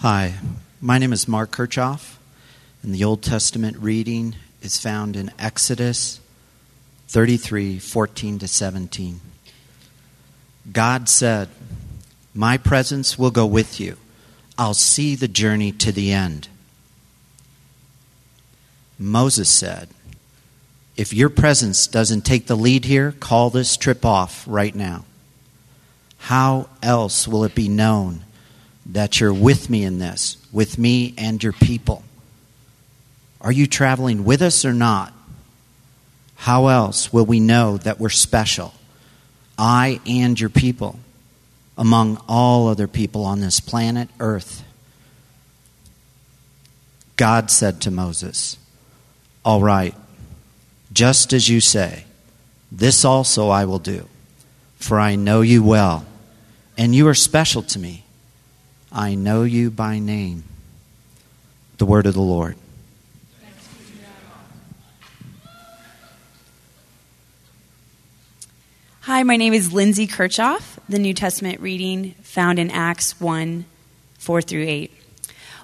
Hi, my name is Mark Kirchhoff, and the Old Testament reading is found in Exodus 33:14-17. God said, "My presence will go with you. I'll see the journey to the end." Moses said, "If your presence doesn't take the lead here, call this trip off right now. How else will it be known that you're with me in this, with me and your people? Are you traveling with us or not? How else will we know that we're special, I and your people, among all other people on this planet Earth?" God said to Moses, "All right, just as you say, this also I will do, for I know you well, and you are special to me. I know you by name." The word of the Lord. Hi, my name is Lindsay Kirchhoff. The New Testament reading found in Acts 1:4-8.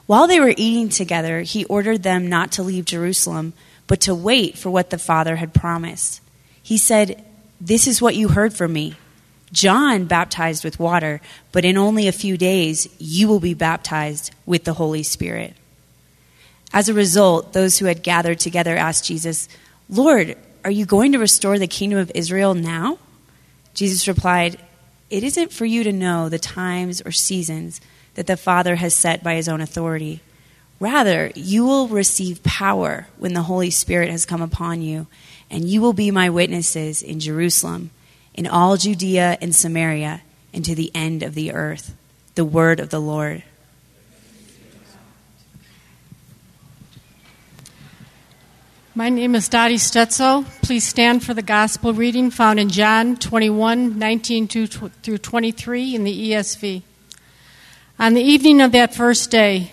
While they were eating together, he ordered them not to leave Jerusalem, but to wait for what the Father had promised. He said, "This is what you heard from me. John baptized with water, but in only a few days you will be baptized with the Holy Spirit." As a result, those who had gathered together asked Jesus, "Lord, are you going to restore the kingdom of Israel now?" Jesus replied, "It isn't for you to know the times or seasons that the Father has set by his own authority. Rather, you will receive power when the Holy Spirit has come upon you, and you will be my witnesses in Jerusalem, in all Judea and Samaria, and to the end of the earth." The word of the Lord. My name is Dottie Stetzel. Please stand for the gospel reading found in John 21:19-23 in the ESV. On the evening of that first day,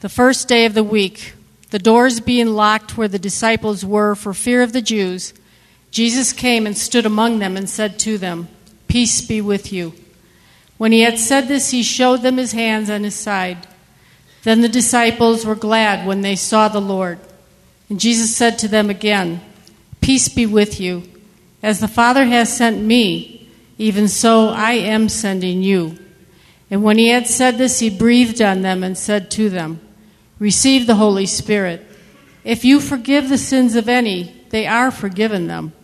the first day of the week, the doors being locked where the disciples were for fear of the Jews, Jesus came and stood among them and said to them, "Peace be with you." When he had said this, he showed them his hands and his side. Then the disciples were glad when they saw the Lord. And Jesus said to them again, "Peace be with you. As the Father has sent me, even so I am sending you." And when he had said this, he breathed on them and said to them, "Receive the Holy Spirit. If you forgive the sins of any, they are forgiven them.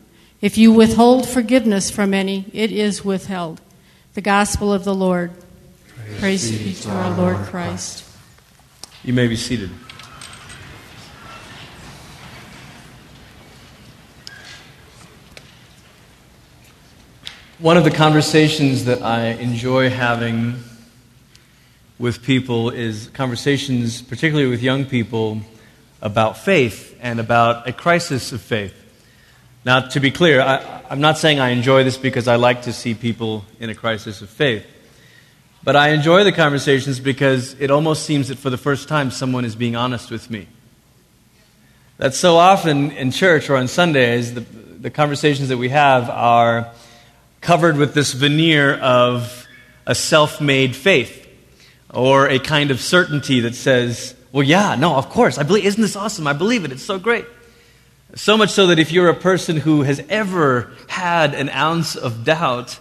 If you withhold forgiveness from any, it is withheld." The gospel of the Lord. Praise be to our Lord Christ. You may be seated. One of the conversations that I enjoy having with people is conversations, particularly with young people, about faith and about a crisis of faith. Now, to be clear, I'm not saying I enjoy this because I like to see people in a crisis of faith. But I enjoy the conversations because it almost seems that for the first time someone is being honest with me. That's so often in church or on Sundays, the conversations that we have are covered with this veneer of a self-made faith or a kind of certainty that says, "Well, yeah, no, of course, I believe, isn't this awesome? I believe it, it's so great." So much so that if you're a person who has ever had an ounce of doubt,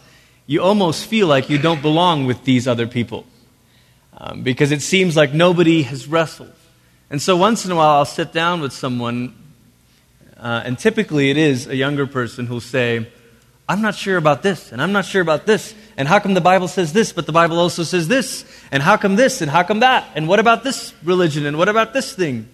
you almost feel like you don't belong with these other people because it seems like nobody has wrestled. And so once in a while I'll sit down with someone, and typically it is a younger person who'll say, "I'm not sure about this, and I'm not sure about this, and how come the Bible says this, but the Bible also says this, and how come that, and what about this religion, and what about this thing?"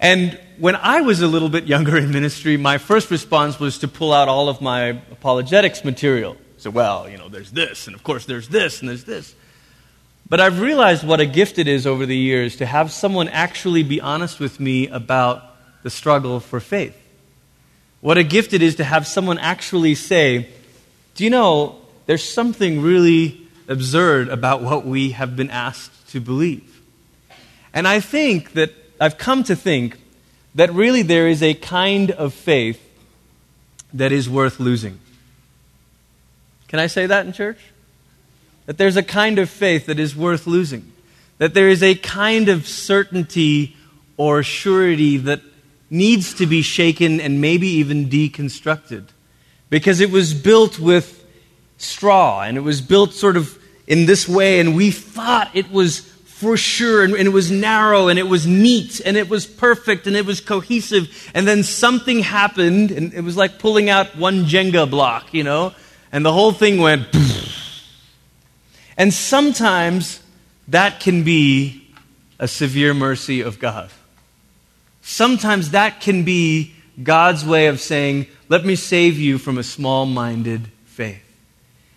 And when I was a little bit younger in ministry, my first response was to pull out all of my apologetics material. So, well, you know, there's this, and of course there's this, and there's this. But I've realized what a gift it is over the years to have someone actually be honest with me about the struggle for faith. What a gift it is to have someone actually say, "Do you know, there's something really absurd about what we have been asked to believe." And I think that I've come to think that really there is a kind of faith that is worth losing. Can I say that in church? That there's a kind of faith that is worth losing. that there is a kind of certainty or surety that needs to be shaken and maybe even deconstructed, because it was built with straw, and it was built sort of in this way, and we thought it was for sure, and it was narrow, and it was neat, and it was perfect, and it was cohesive, and then something happened, and it was like pulling out one Jenga block, you know, and the whole thing went pfft. And sometimes that can be a severe mercy of God. Sometimes that can be God's way of saying, let me save you from a small-minded faith.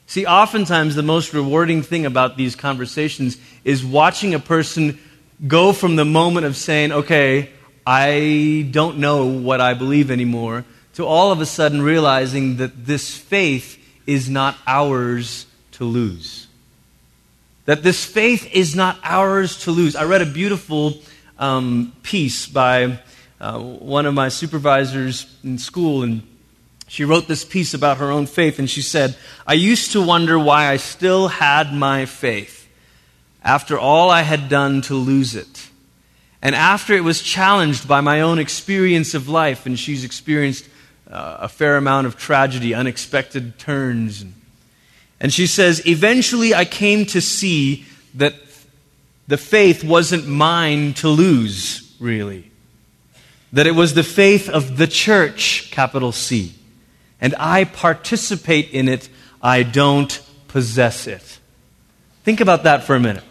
See, oftentimes the most rewarding thing about these conversations is watching a person go from the moment of saying, okay, I don't know what I believe anymore, to all of a sudden realizing that this faith is not ours to lose. That this faith is not ours to lose. I read a beautiful piece by one of my supervisors in school, and she wrote this piece about her own faith, and she said, I used to wonder why I still had my faith after all I had done to lose it, and after it was challenged by my own experience of life, and she's experienced a fair amount of tragedy, unexpected turns. And she says, eventually I came to see that the faith wasn't mine to lose, really. That it was the faith of the church, capital C. And I participate in it, I don't possess it. Think about that for a minute.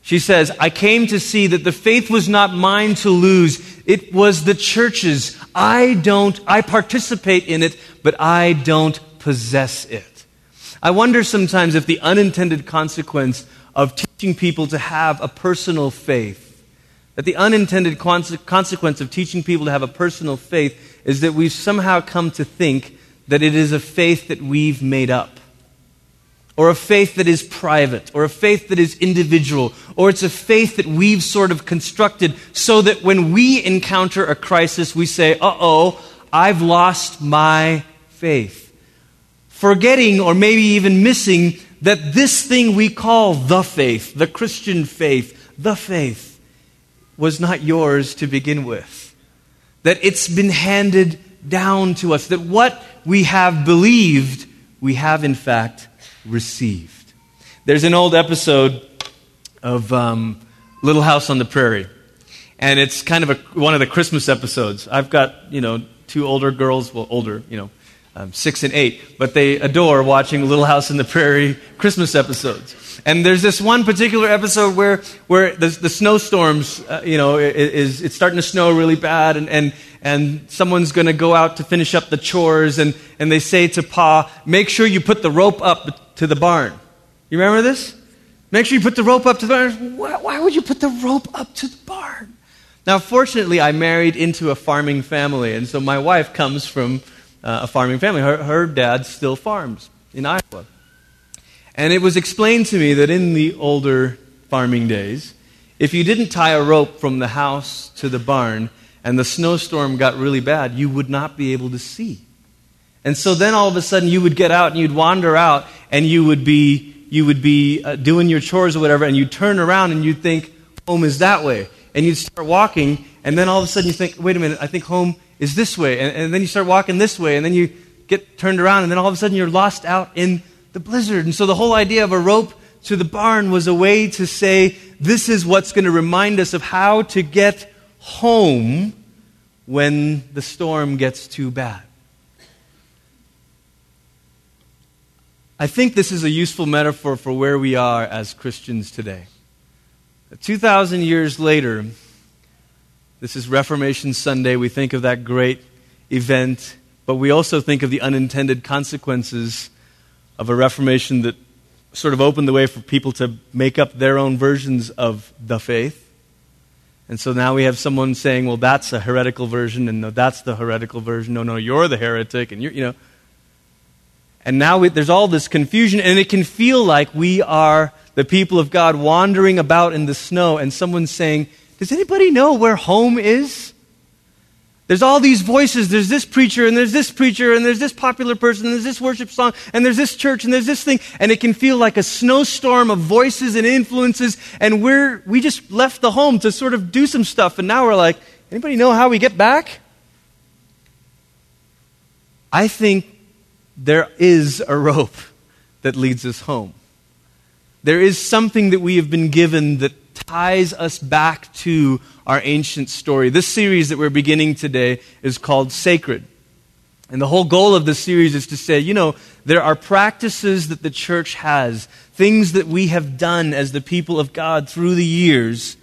She says, I came to see that the faith was not mine to lose, it was the church's. I participate in it, but I don't possess it. I wonder sometimes if the unintended consequence of teaching people to have a personal faith, that the unintended consequence of teaching people to have a personal faith is that we've somehow come to think that it is a faith that we've made up, or a faith that is private, or a faith that is individual, or it's a faith that we've sort of constructed so that when we encounter a crisis, we say, uh-oh, I've lost my faith. Forgetting or maybe even missing that this thing we call the faith, the Christian faith, the faith was not yours to begin with. That it's been handed down to us. That what we have believed, we have in fact received. There's an old episode of Little House on the Prairie. And it's kind of one of the Christmas episodes. I've got, two older girls, older. 6 and 8, but they adore watching Little House on the Prairie Christmas episodes. And there's this one particular episode where the snowstorms, it's starting to snow really bad, and someone's going to go out to finish up the chores, and they say to Pa, make sure you put the rope up to the barn. You remember this? Make sure you put the rope up to the barn. Why would you put the rope up to the barn? Now, fortunately, I married into a farming family, and so my wife comes from a farming family. Her dad still farms in Iowa. And it was explained to me that in the older farming days, if you didn't tie a rope from the house to the barn and the snowstorm got really bad, you would not be able to see. And so then all of a sudden you would get out and you'd wander out and you would be doing your chores or whatever, and you'd turn around and you'd think, home is that way. And you'd start walking, and then all of a sudden you think, wait a minute, I think home is this way, and then you start walking this way, and then you get turned around, and then all of a sudden you're lost out in the blizzard. And so the whole idea of a rope to the barn was a way to say, this is what's going to remind us of how to get home when the storm gets too bad. I think this is a useful metaphor for where we are as Christians today. 2,000 years later, this is Reformation Sunday. We think of that great event, but we also think of the unintended consequences of a Reformation that sort of opened the way for people to make up their own versions of the faith. And so now we have someone saying, well, that's a heretical version, and no, that's the heretical version. No, you're the heretic, and you know. And now there's all this confusion, and it can feel like we are the people of God wandering about in the snow, and someone's saying, does anybody know where home is? There's all these voices. There's this preacher, and there's this preacher, and there's this popular person, and there's this worship song, and there's this church, and there's this thing. And it can feel like a snowstorm of voices and influences. And we just left the home to sort of do some stuff. And now we're like, anybody know how we get back? I think there is a rope that leads us home. There is something that we have been given that ties us back to our ancient story. This series that we're beginning today is called Sacred. And the whole goal of this series is to say, you know, there are practices that the church has, things that we have done as the people of God through the years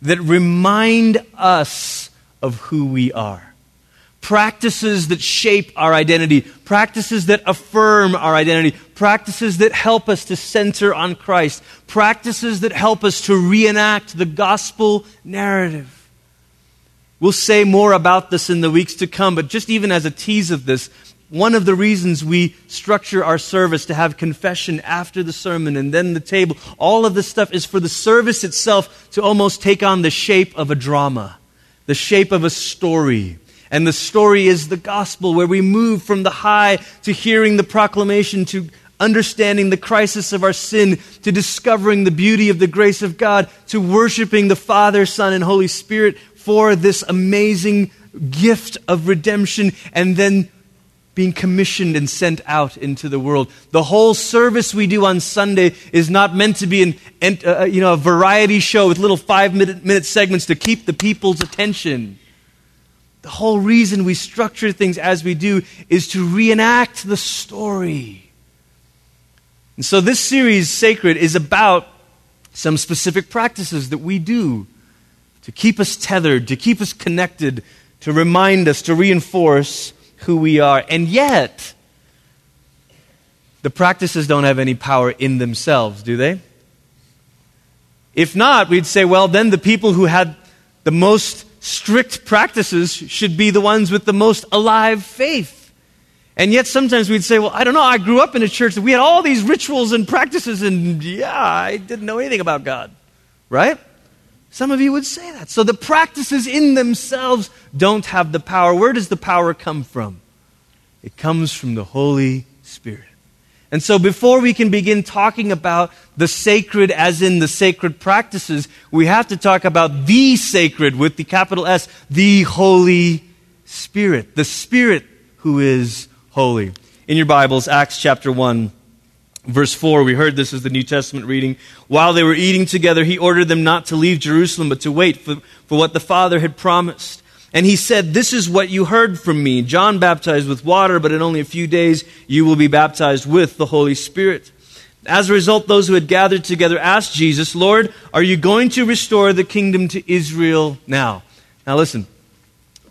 that remind us of who we are. Practices that shape our identity, practices that affirm our identity, practices that help us to center on Christ, practices that help us to reenact the gospel narrative. We'll say more about this in the weeks to come, but just even as a tease of this, one of the reasons we structure our service to have confession after the sermon and then the table, all of this stuff is for the service itself to almost take on the shape of a drama, the shape of a story. And the story is the gospel, where we move from the high to hearing the proclamation, to understanding the crisis of our sin, to discovering the beauty of the grace of God, to worshiping the Father, Son, and Holy Spirit for this amazing gift of redemption, and then being commissioned and sent out into the world. The whole service we do on Sunday is not meant to be a variety show with little 5-minute segments to keep the people's attention. The whole reason we structure things as we do is to reenact the story. And so this series, Sacred, is about some specific practices that we do to keep us tethered, to keep us connected, to remind us, to reinforce who we are. And yet, the practices don't have any power in themselves, do they? If not, we'd say, well, then the people who had the most strict practices should be the ones with the most alive faith. And yet sometimes we'd say, well, I don't know, I grew up in a church that we had all these rituals and practices, and yeah, I didn't know anything about God, right? Some of you would say that. So the practices in themselves don't have the power. Where does the power come from? It comes from the Holy Spirit. And so before we can begin talking about the sacred as in the sacred practices, we have to talk about the sacred with the capital S, the Holy Spirit, the Spirit who is holy. In your Bibles, Acts chapter 1, verse 4, we heard this as the New Testament reading. While they were eating together, he ordered them not to leave Jerusalem, but to wait for what the Father had promised. And he said, "This is what you heard from me. John baptized with water, but in only a few days you will be baptized with the Holy Spirit." As a result, those who had gathered together asked Jesus, "Lord, are you going to restore the kingdom to Israel now?" Now listen,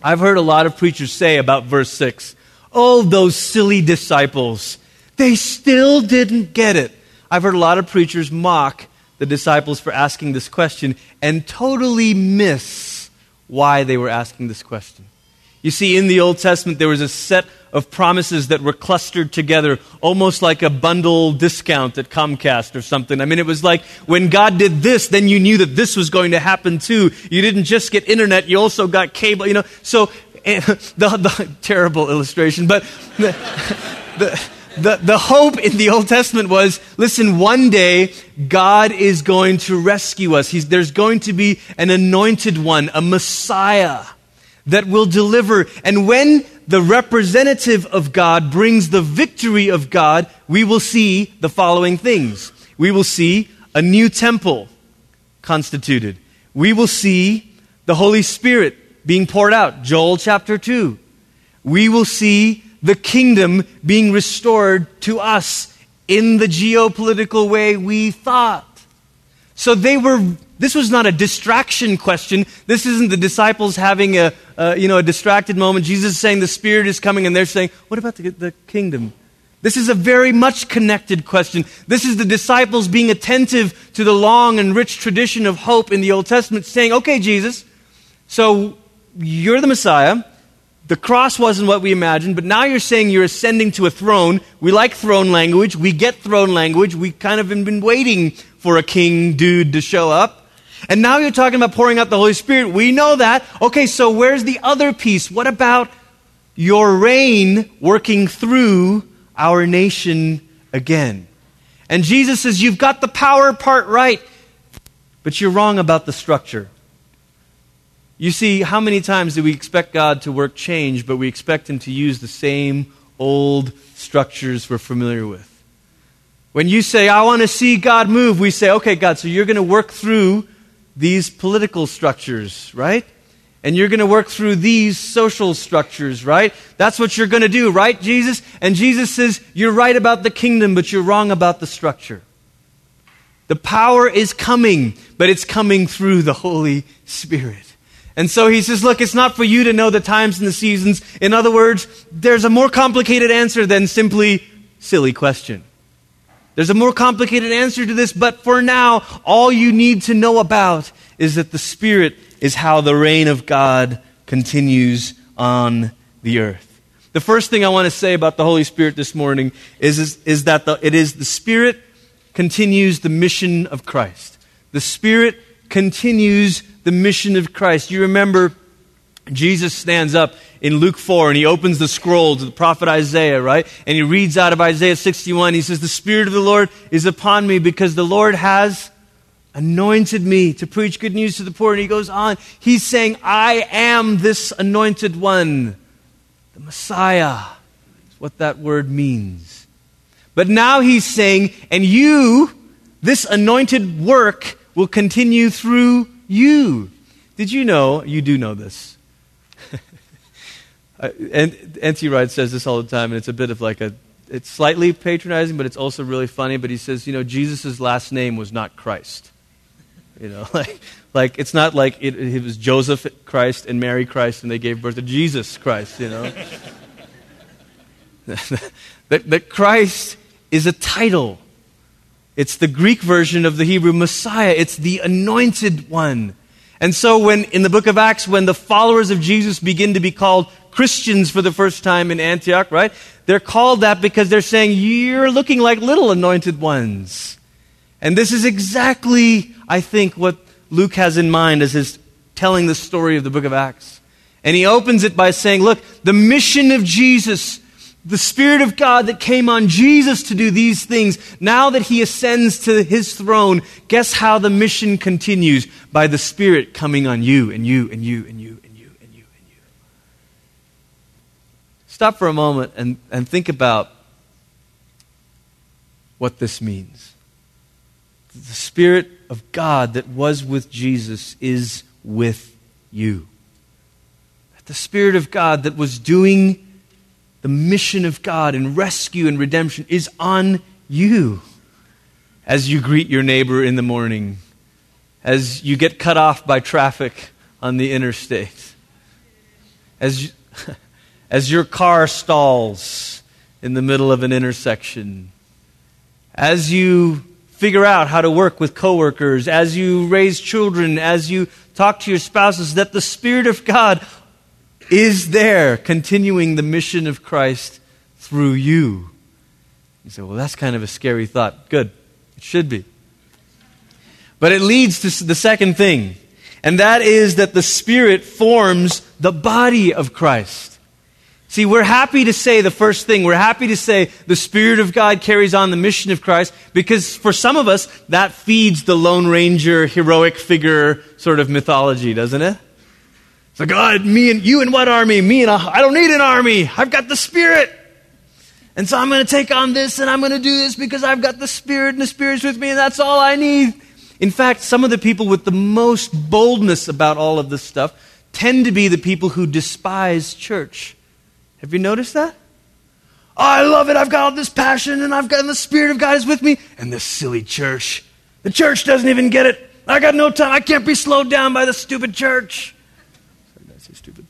I've heard a lot of preachers say about verse 6, "Oh, those silly disciples, they still didn't get it." I've heard a lot of preachers mock the disciples for asking this question and totally miss why they were asking this question. You see, in the Old Testament, there was a set of promises that were clustered together, almost like a bundle discount at Comcast or something. I mean, it was like when God did this, then you knew that this was going to happen too. You didn't just get internet, you also got cable, you know. So, the terrible illustration, but the hope in the Old Testament was, listen, one day God is going to rescue us. There's going to be an anointed one, a Messiah that will deliver. And when the representative of God brings the victory of God, we will see the following things. We will see a new temple constituted. We will see the Holy Spirit being poured out, Joel chapter 2. We will see the kingdom being restored to us in the geopolitical way we thought. So this was not a distraction question. This isn't the disciples having a distracted moment. Jesus is saying the Spirit is coming and they're saying, what about the kingdom? This is a very much connected question. This is the disciples being attentive to the long and rich tradition of hope in the Old Testament saying, okay, Jesus, so you're the Messiah. The cross wasn't what we imagined, but now you're saying you're ascending to a throne. We like throne language. We get throne language. We kind of have been waiting for a king dude to show up. And now you're talking about pouring out the Holy Spirit. We know that. Okay, so where's the other piece? What about your reign working through our nation again? And Jesus says, you've got the power part right, but you're wrong about the structure. You see, how many times do we expect God to work change, but we expect Him to use the same old structures we're familiar with? When you say, I want to see God move, we say, okay, God, so you're going to work through these political structures, right? And you're going to work through these social structures, right? That's what you're going to do, right, Jesus? And Jesus says, you're right about the kingdom, but you're wrong about the structure. The power is coming, but it's coming through the Holy Spirit. And so he says, look, it's not for you to know the times and the seasons. In other words, there's a more complicated answer than simply silly question. There's a more complicated answer to this, but for now, all you need to know about is that the Spirit is how the reign of God continues on the earth. The first thing I want to say about the Holy Spirit this morning is that the Spirit continues the mission of Christ. The Spirit continues the mission of Christ. You remember Jesus stands up in Luke 4 and he opens the scroll to the prophet Isaiah, right? And he reads out of Isaiah 61. He says, the Spirit of the Lord is upon me because the Lord has anointed me to preach good news to the poor. And he goes on. He's saying, I am this anointed one, the Messiah. That's what that word means. But now he's saying, and you, this anointed work will continue through you. Did you know, you do know this. And N.T. Wright says this all the time, and it's a bit of like it's slightly patronizing, but it's also really funny. But he says, Jesus' last name was not Christ. Like it's not like it was Joseph Christ and Mary Christ, and they gave birth to Jesus Christ, That Christ is a title. It's the Greek version of the Hebrew Messiah. It's the anointed one. And so when in the book of Acts, when the followers of Jesus begin to be called Christians for the first time in Antioch, right? They're called that because they're saying, you're looking like little anointed ones. And this is exactly, I think, what Luke has in mind as he's telling the story of the book of Acts. And he opens it by saying, look, the mission of Jesus, the Spirit of God that came on Jesus to do these things, now that He ascends to His throne, guess how the mission continues? By the Spirit coming on you and you and you and you and you and you and you. Stop for a moment and think about what this means. The Spirit of God that was with Jesus is with you. The Spirit of God that was doing the mission of God in rescue and redemption is on you as you greet your neighbor in the morning, as you get cut off by traffic on the interstate, as your car stalls in the middle of an intersection, as you figure out how to work with coworkers, as you raise children, as you talk to your spouses, that the Spirit of God is there, continuing the mission of Christ through you. You say, well, that's kind of a scary thought. Good. It should be. But it leads to the second thing, and that is that the Spirit forms the body of Christ. See, we're happy to say the first thing. We're happy to say the Spirit of God carries on the mission of Christ, because for some of us, that feeds the Lone Ranger, heroic figure sort of mythology, doesn't it? It's like, God, me and you and what army? I don't need an army. I've got the Spirit. And so I'm going to take on this and I'm going to do this because I've got the Spirit and the Spirit's with me and that's all I need. In fact, some of the people with the most boldness about all of this stuff tend to be the people who despise church. Have you noticed that? Oh, I love it. I've got all this passion and the Spirit of God is with me. And this silly church. The church doesn't even get it. I got no time. I can't be slowed down by the stupid church. Stupid.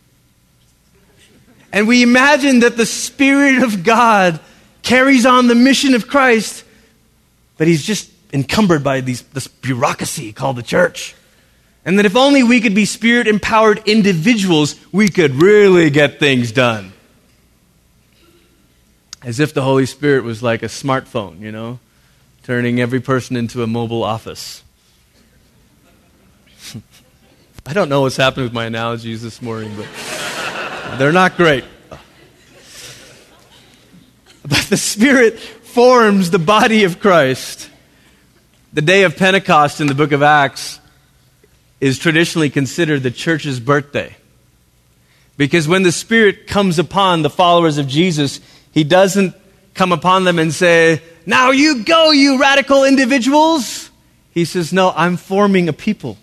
And we imagine that the Spirit of God carries on the mission of Christ, but He's just encumbered by this bureaucracy called the church. And that if only we could be Spirit-empowered individuals, we could really get things done. As if the Holy Spirit was like a smartphone, turning every person into a mobile office. I don't know what's happened with my analogies this morning, but they're not great. But the Spirit forms the body of Christ. The day of Pentecost in the book of Acts is traditionally considered the church's birthday. Because when the Spirit comes upon the followers of Jesus, He doesn't come upon them and say, "Now you go, you radical individuals." He says, "No, I'm forming a people."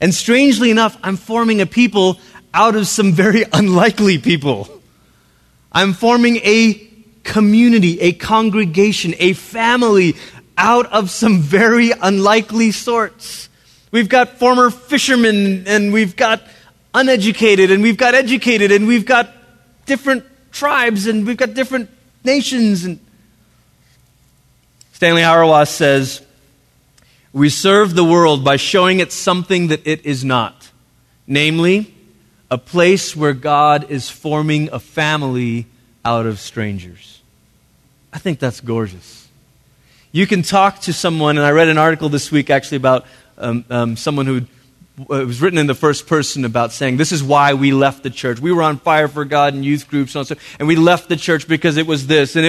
And strangely enough, I'm forming a people out of some very unlikely people. I'm forming a community, a congregation, a family out of some very unlikely sorts. We've got former fishermen, and we've got uneducated, and we've got educated, and we've got different tribes, and we've got different nations. And Stanley Hauerwas says, "We serve the world by showing it something that it is not, namely, a place where God is forming a family out of strangers." I think that's gorgeous. You can talk to someone, and I read an article this week actually about someone who it was written in the first person about saying, "This is why we left the church. We were on fire for God in youth groups and so, and we left the church because it was this, and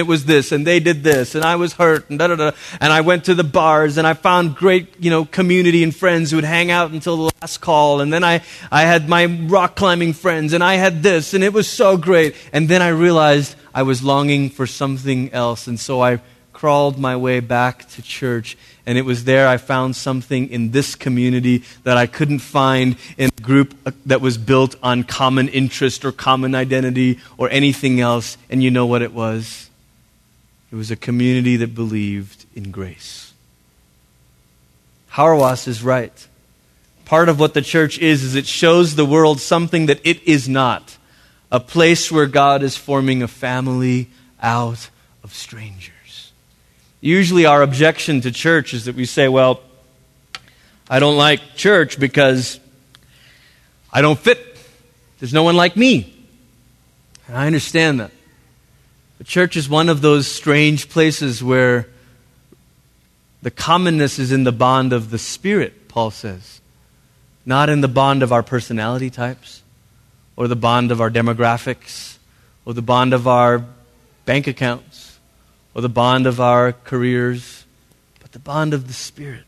they did this, and I was hurt, and da-da-da, and I went to the bars, and I found great, community and friends who would hang out until the last call, and then I had my rock climbing friends, and I had this, and it was so great, and then I realized I was longing for something else, and so I crawled my way back to church, and it was there I found something in this community that I couldn't find in a group that was built on common interest or common identity or anything else." And you know what it was? It was a community that believed in grace. Hauerwas is right. Part of what the church is it shows the world something that it is not, a place where God is forming a family out of strangers. Usually our objection to church is that we say, "Well, I don't like church because I don't fit. There's no one like me." And I understand that. But church is one of those strange places where the commonness is in the bond of the Spirit, Paul says, not in the bond of our personality types or the bond of our demographics or the bond of our bank accounts, or the bond of our careers, but the bond of the Spirit.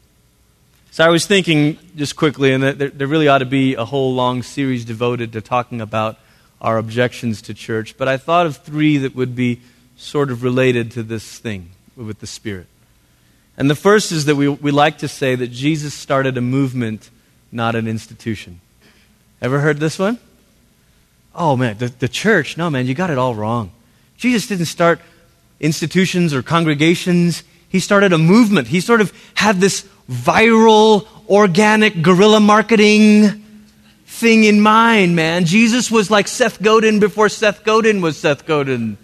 So I was thinking just quickly, and there really ought to be a whole long series devoted to talking about our objections to church, but I thought of three that would be sort of related to this thing with the Spirit. And the first is that we like to say that Jesus started a movement, not an institution. Ever heard this one? Oh, man, the church. No, man, you got it all wrong. Jesus didn't start institutions or congregations. He started a movement. He sort of had this viral, organic, guerrilla marketing thing in mind, man. Jesus was like Seth Godin before Seth Godin was Seth Godin.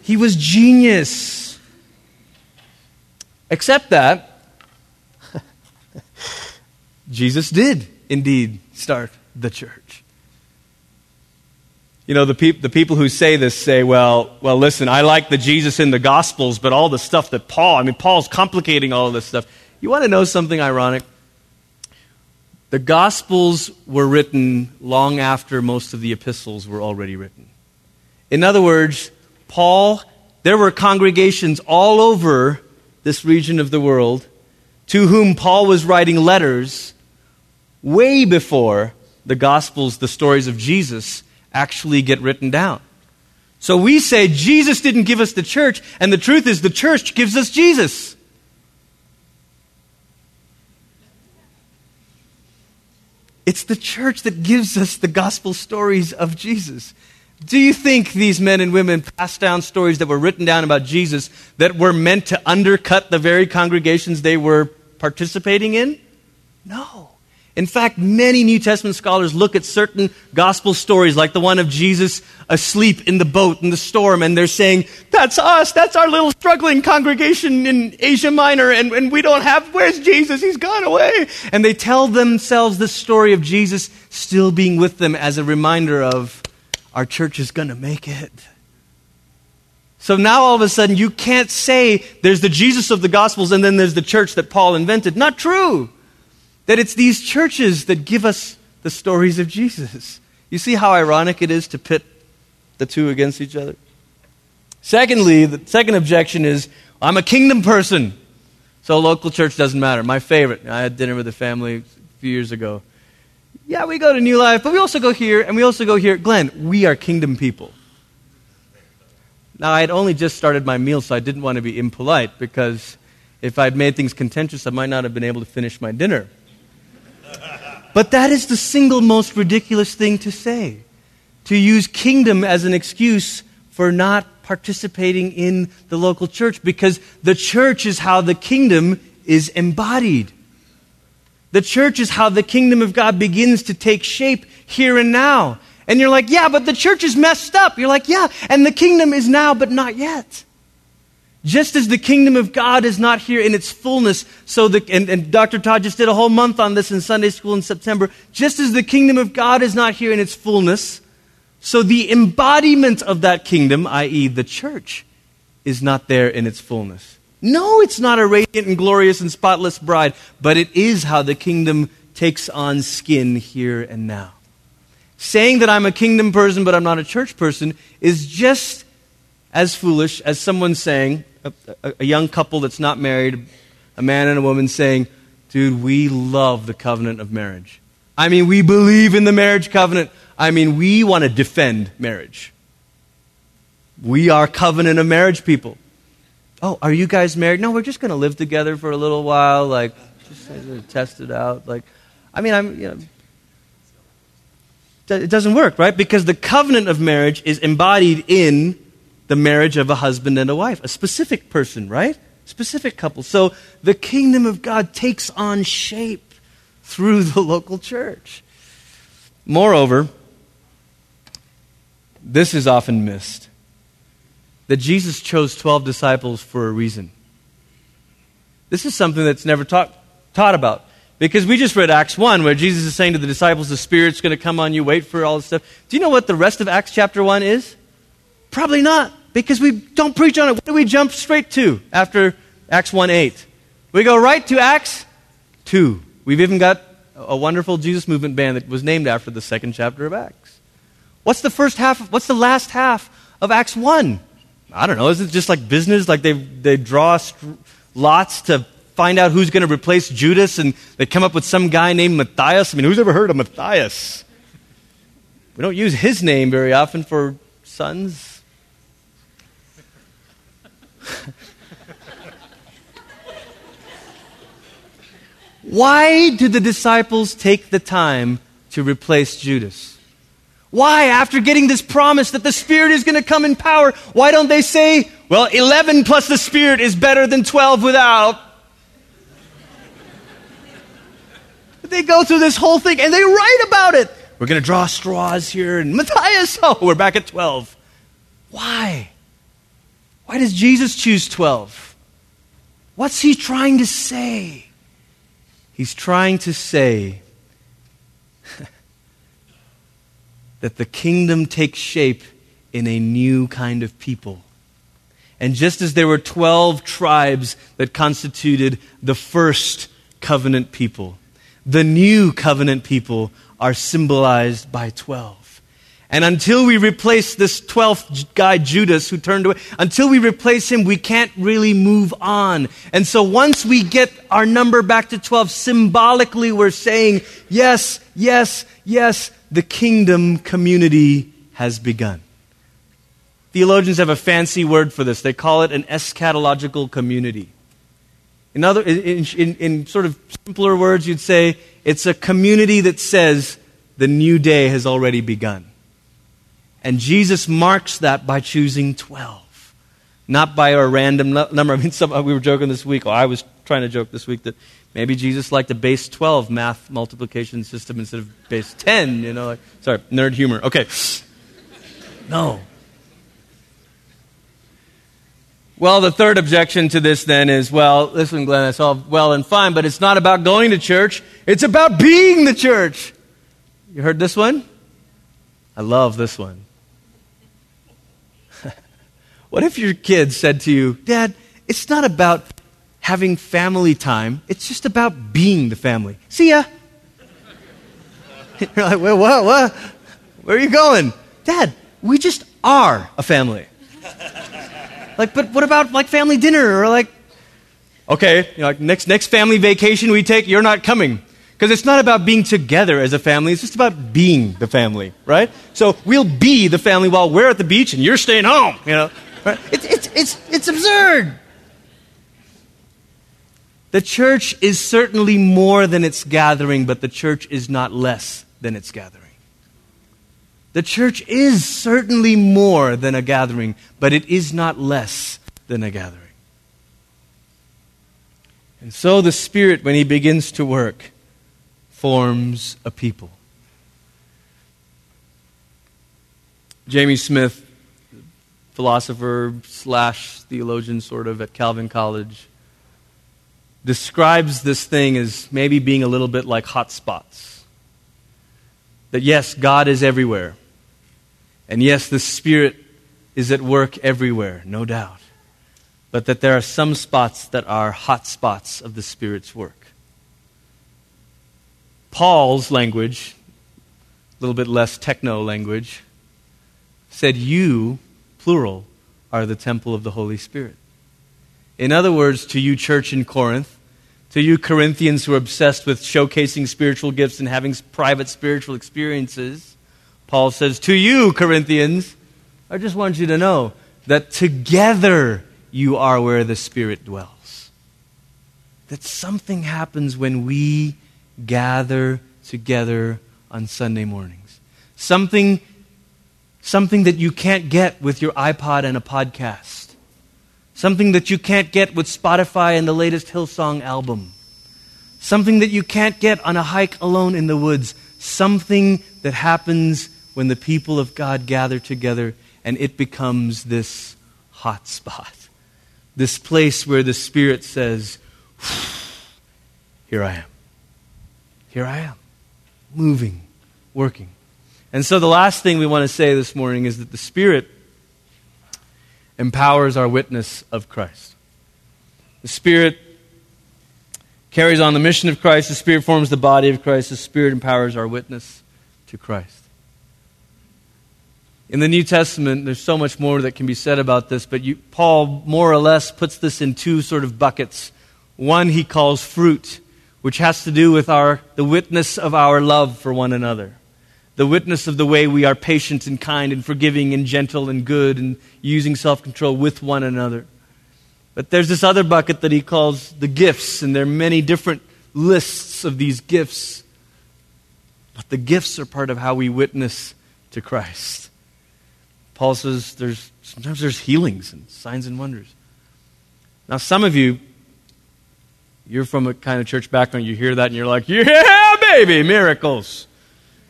He was genius. Except that Jesus did indeed start the church. The people who say this say, well, listen, I like the Jesus in the Gospels, but all the stuff that Paul's complicating all of this stuff. You want to know something ironic? The Gospels were written long after most of the epistles were already written. In other words, there were congregations all over this region of the world to whom Paul was writing letters way before the Gospels, the stories of Jesus, actually get written down. So we say Jesus didn't give us the church, and the truth is the church gives us Jesus. It's the church that gives us the gospel stories of Jesus. Do you think these men and women passed down stories that were written down about Jesus that were meant to undercut the very congregations they were participating in? No. In fact, many New Testament scholars look at certain gospel stories like the one of Jesus asleep in the boat in the storm, and they're saying, that's us, that's our little struggling congregation in Asia Minor, and we don't have, where's Jesus? He's gone away. And they tell themselves the story of Jesus still being with them as a reminder of, our church is going to make it. So now all of a sudden you can't say there's the Jesus of the Gospels and then there's the church that Paul invented. Not true. that it's these churches that give us the stories of Jesus. You see how ironic it is to pit the two against each other? Secondly, the second objection is, I'm a kingdom person, so local church doesn't matter. My favorite. I had dinner with a family a few years ago. Yeah, we go to New Life, but we also go here, and we also go here. Glenn, we are kingdom people. Now, I had only just started my meal, so I didn't want to be impolite, because if I'd made things contentious, I might not have been able to finish my dinner. But that is the single most ridiculous thing to say, to use kingdom as an excuse for not participating in the local church, because the church is how the kingdom is embodied. The church is how the kingdom of God begins to take shape here and now. And you're like, yeah, but the church is messed up. You're like, yeah, and the kingdom is now, but not yet. Just as the kingdom of God is not here in its fullness, so and Dr. Todd just did a whole month on this in Sunday school in September, just as the kingdom of God is not here in its fullness, so the embodiment of that kingdom, i.e. the church, is not there in its fullness. No, it's not a radiant and glorious and spotless bride, but it is how the kingdom takes on skin here and now. Saying that I'm a kingdom person, but I'm not a church person, is just as foolish as someone saying, a young couple that's not married, a man and a woman saying, dude, we love the covenant of marriage. I mean, we believe in the marriage covenant. I mean, we want to defend marriage. We are covenant of marriage people. Oh, are you guys married? No, we're just going to live together for a little while, like, just test it out. Like, I mean, it doesn't work, right? Because the covenant of marriage is embodied in the marriage of a husband and a wife, a specific person, right? Specific couple. So the kingdom of God takes on shape through the local church. Moreover, this is often missed, that Jesus chose 12 disciples for a reason. This is something that's never taught about. Because we just read Acts 1, where Jesus is saying to the disciples, the Spirit's going to come on you, wait for all this stuff. Do you know what the rest of Acts chapter 1 is? Probably not, because we don't preach on it. What do we jump straight to after Acts 1:8? We go right to Acts 2. We've even got a wonderful Jesus Movement band that was named after the second chapter of Acts. What's the last half of Acts 1? I don't know. Is it just like business? Like they draw lots to find out who's going to replace Judas, and they come up with some guy named Matthias. I mean, who's ever heard of Matthias? We don't use his name very often for sons. Why do the disciples take the time to replace Judas? Why, after getting this promise that the Spirit is going to come in power, why don't they say, well, 11 plus the Spirit is better than 12 without? They go through this whole thing, and they write about it. We're going to draw straws here, and Matthias, oh, we're back at 12. Why? Why does Jesus choose 12? What's he trying to say? He's trying to say that the kingdom takes shape in a new kind of people. And just as there were 12 tribes that constituted the first covenant people, the new covenant people are symbolized by 12. And until we replace this 12th guy, Judas, who turned away, until we replace him, we can't really move on. And so once we get our number back to 12, symbolically we're saying, yes, yes, yes, the kingdom community has begun. Theologians have a fancy word for this. They call it an eschatological community. In sort of simpler words, you'd say it's a community that says the new day has already begun. And Jesus marks that by choosing 12, not by a random number. I mean, we were joking this week, or I was trying to joke this week, that maybe Jesus liked a base 12 math multiplication system instead of base 10, you know. Like, sorry, nerd humor. Okay. No. Well, the third objection to this then is, well, listen, Glenn, that's all well and fine, but it's not about going to church. It's about being the church. You heard this one? I love this one. What if your kid said to you, Dad, it's not about having family time. It's just about being the family. See ya. You're like, whoa, whoa, whoa. Where are you going? Dad, we just are a family. Like, but what about like family dinner or like, okay, you know, like next family vacation we take, you're not coming. Because it's not about being together as a family. It's just about being the family, right? So we'll be the family while we're at the beach and you're staying home, you know. Right? It's absurd. The church is certainly more than its gathering, but the church is not less than its gathering. The church is certainly more than a gathering, but it is not less than a gathering. And so the Spirit, when He begins to work, forms a people. Jamie Smith, philosopher / theologian sort of at Calvin College, describes this thing as maybe being a little bit like hot spots. That yes, God is everywhere. And yes, the Spirit is at work everywhere, no doubt. But that there are some spots that are hot spots of the Spirit's work. Paul's language, a little bit less techno language, said you, plural, are the temple of the Holy Spirit. In other words, to you, church in Corinth, to you, Corinthians who are obsessed with showcasing spiritual gifts and having private spiritual experiences, Paul says, to you, Corinthians, I just want you to know that together you are where the Spirit dwells. That something happens when we gather together on Sunday mornings. Something that you can't get with your iPod and a podcast. Something that you can't get with Spotify and the latest Hillsong album. Something that you can't get on a hike alone in the woods. Something that happens when the people of God gather together and it becomes this hot spot. This place where the Spirit says, here I am. Here I am, moving, working. And so the last thing we want to say this morning is that the Spirit empowers our witness of Christ. The Spirit carries on the mission of Christ. The Spirit forms the body of Christ. The Spirit empowers our witness to Christ. In the New Testament, there's so much more that can be said about this, but Paul more or less puts this in two sort of buckets. One he calls fruit, which has to do with the witness of our love for one another. The witness of the way we are patient and kind and forgiving and gentle and good and using self-control with one another. But there's this other bucket that he calls the gifts, and there are many different lists of these gifts. But the gifts are part of how we witness to Christ. Paul says sometimes there's healings and signs and wonders. Now some of you, you're from a kind of church background, you hear that and you're like, yeah, baby, miracles.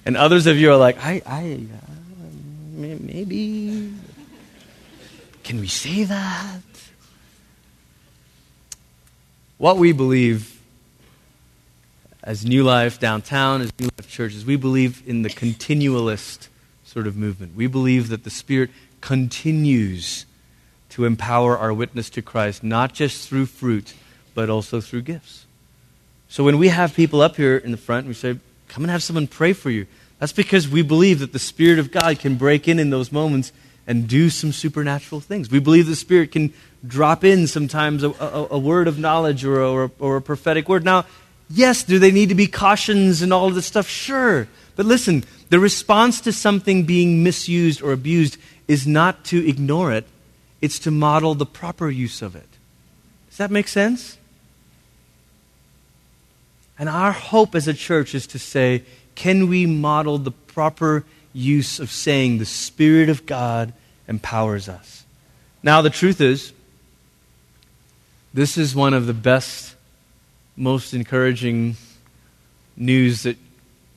And others of you are like, maybe. Can we say that? What we believe as New Life Downtown, as New Life Church, is we believe in the continualist sort of movement. We believe that the Spirit continues to empower our witness to Christ, not just through fruit, but also through gifts. So when we have people up here in the front and we say, come and have someone pray for you, that's because we believe that the Spirit of God can break in those moments and do some supernatural things. We believe the Spirit can drop in sometimes a word of knowledge or a prophetic word. Now, yes, do they need to be cautions and all of this stuff? Sure. But listen, the response to something being misused or abused is not to ignore it. It's to model the proper use of it. Does that make sense? And our hope as a church is to say, can we model the proper use of saying the Spirit of God empowers us? Now, the truth is, this is one of the best, most encouraging news that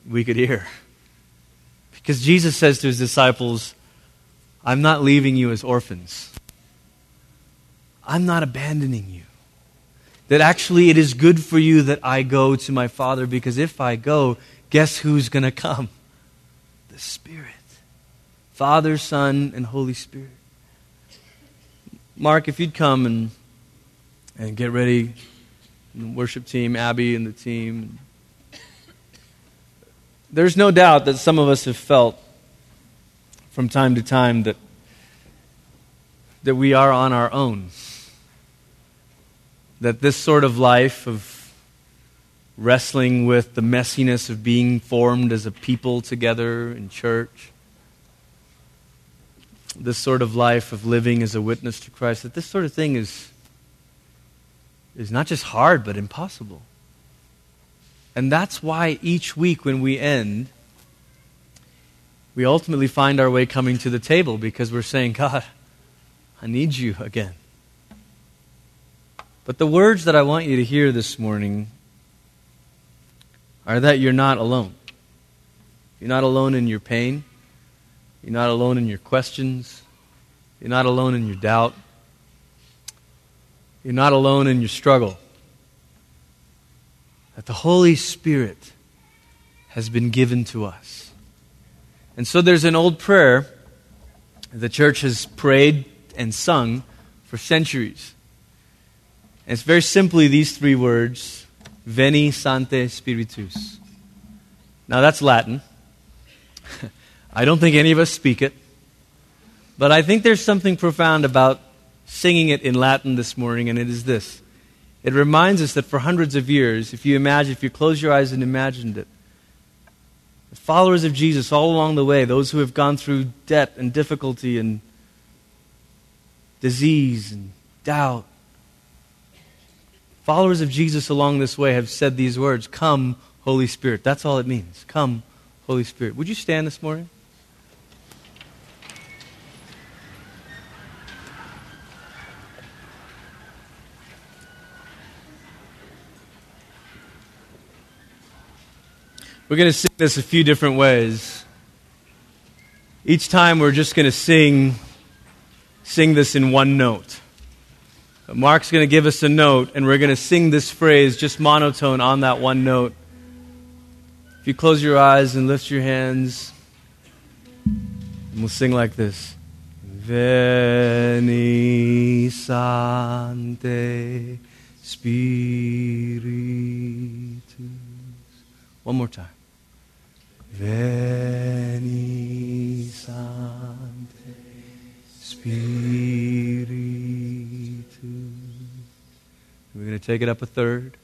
we could hear. Because Jesus says to his disciples, I'm not leaving you as orphans. I'm not abandoning you. That actually it is good for you that I go to my Father, because if I go, guess who's going to come? The Spirit. Father, Son, and Holy Spirit. Mark, if you'd come and and get ready. And the worship team, Abby and the team. There's no doubt that some of us have felt from time to time that we are on our own. That this sort of life of wrestling with the messiness of being formed as a people together in church, this sort of life of living as a witness to Christ, that this sort of thing is not just hard, but impossible. And that's why each week when we end, we ultimately find our way coming to the table, because we're saying, God, I need you again. But the words that I want you to hear this morning are that you're not alone. You're not alone in your pain. You're not alone in your questions. You're not alone in your doubt. You're not alone in your struggle. That the Holy Spirit has been given to us. And so there's an old prayer the church has prayed and sung for centuries. And it's very simply these three words, Veni, Sancte Spiritus. Now that's Latin. I don't think any of us speak it. But I think there's something profound about singing it in Latin this morning, and it is this. It reminds us that for hundreds of years, if you close your eyes and imagined it, the followers of Jesus all along the way, those who have gone through debt and difficulty and disease and doubt, followers of Jesus along this way have said these words, Come, Holy Spirit. That's all it means. Come, Holy Spirit. Would you stand this morning? We're going to sing this a few different ways. Each time we're just going to sing this in one note. Mark's going to give us a note, and we're going to sing this phrase just monotone on that one note. If you close your eyes and lift your hands, and we'll sing like this. Veni, Sancte Spiritus. One more time. Veni, Sancte Spiritus. We're going to take it up a third.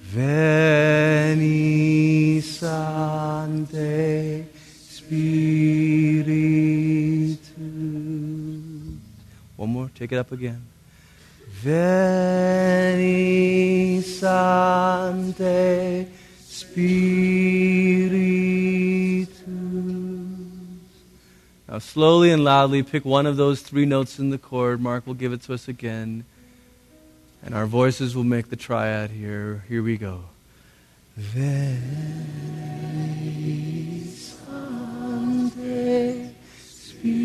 Veni, Sancte Spiritus. One more. Take it up again. Veni, Sancte Spiritus. Now slowly and loudly pick one of those three notes in the chord. Mark will give it to us again. And our voices will make the triad here. Here we go. Veni, Sancte Spiritus.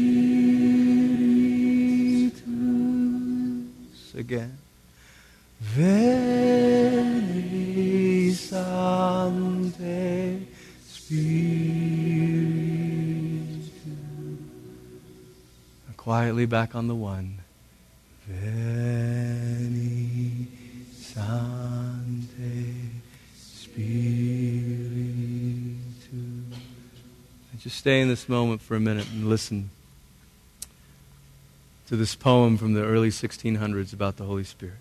Again. Veni, Sancte Spiritus. And quietly back on the one. Veni, Sancte Spiritus. Just stay in this moment for a minute and listen to this poem from the early 1600s about the Holy Spirit.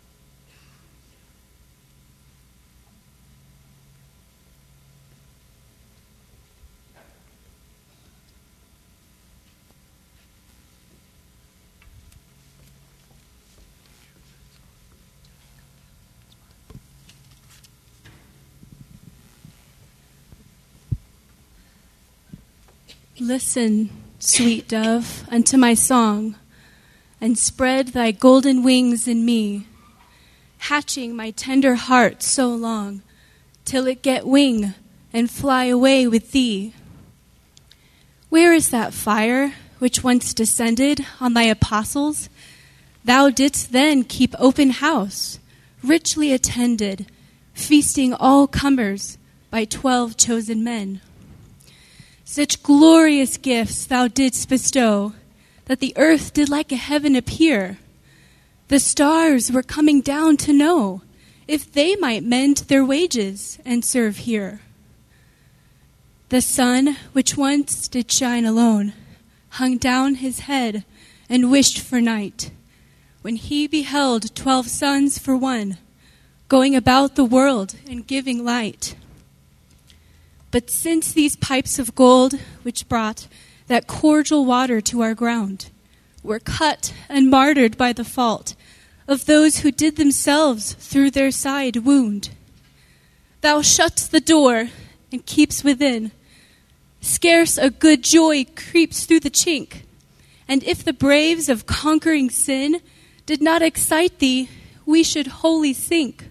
Listen, sweet dove, unto my song, and spread thy golden wings in me, hatching my tender heart so long, till it get wing and fly away with thee. Where is that fire which once descended on thy apostles? Thou didst then keep open house, richly attended, feasting all comers by 12 chosen men. Such glorious gifts thou didst bestow, that the earth did like a heaven appear. The stars were coming down to know if they might mend their wages and serve here. The sun, which once did shine alone, hung down his head and wished for night, when he beheld 12 sons for one, going about the world and giving light. But since these pipes of gold, which brought that cordial water to our ground, were cut and martyred by the fault of those who did themselves through their side wound, thou shut the door and keeps within. Scarce a good joy creeps through the chink, and if the braves of conquering sin did not excite thee, we should wholly sink.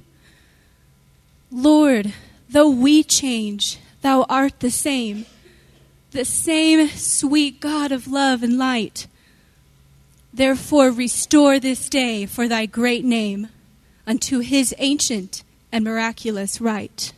Lord, though we change, thou art the same sweet God of love and light. Therefore restore this day for thy great name unto his ancient and miraculous right.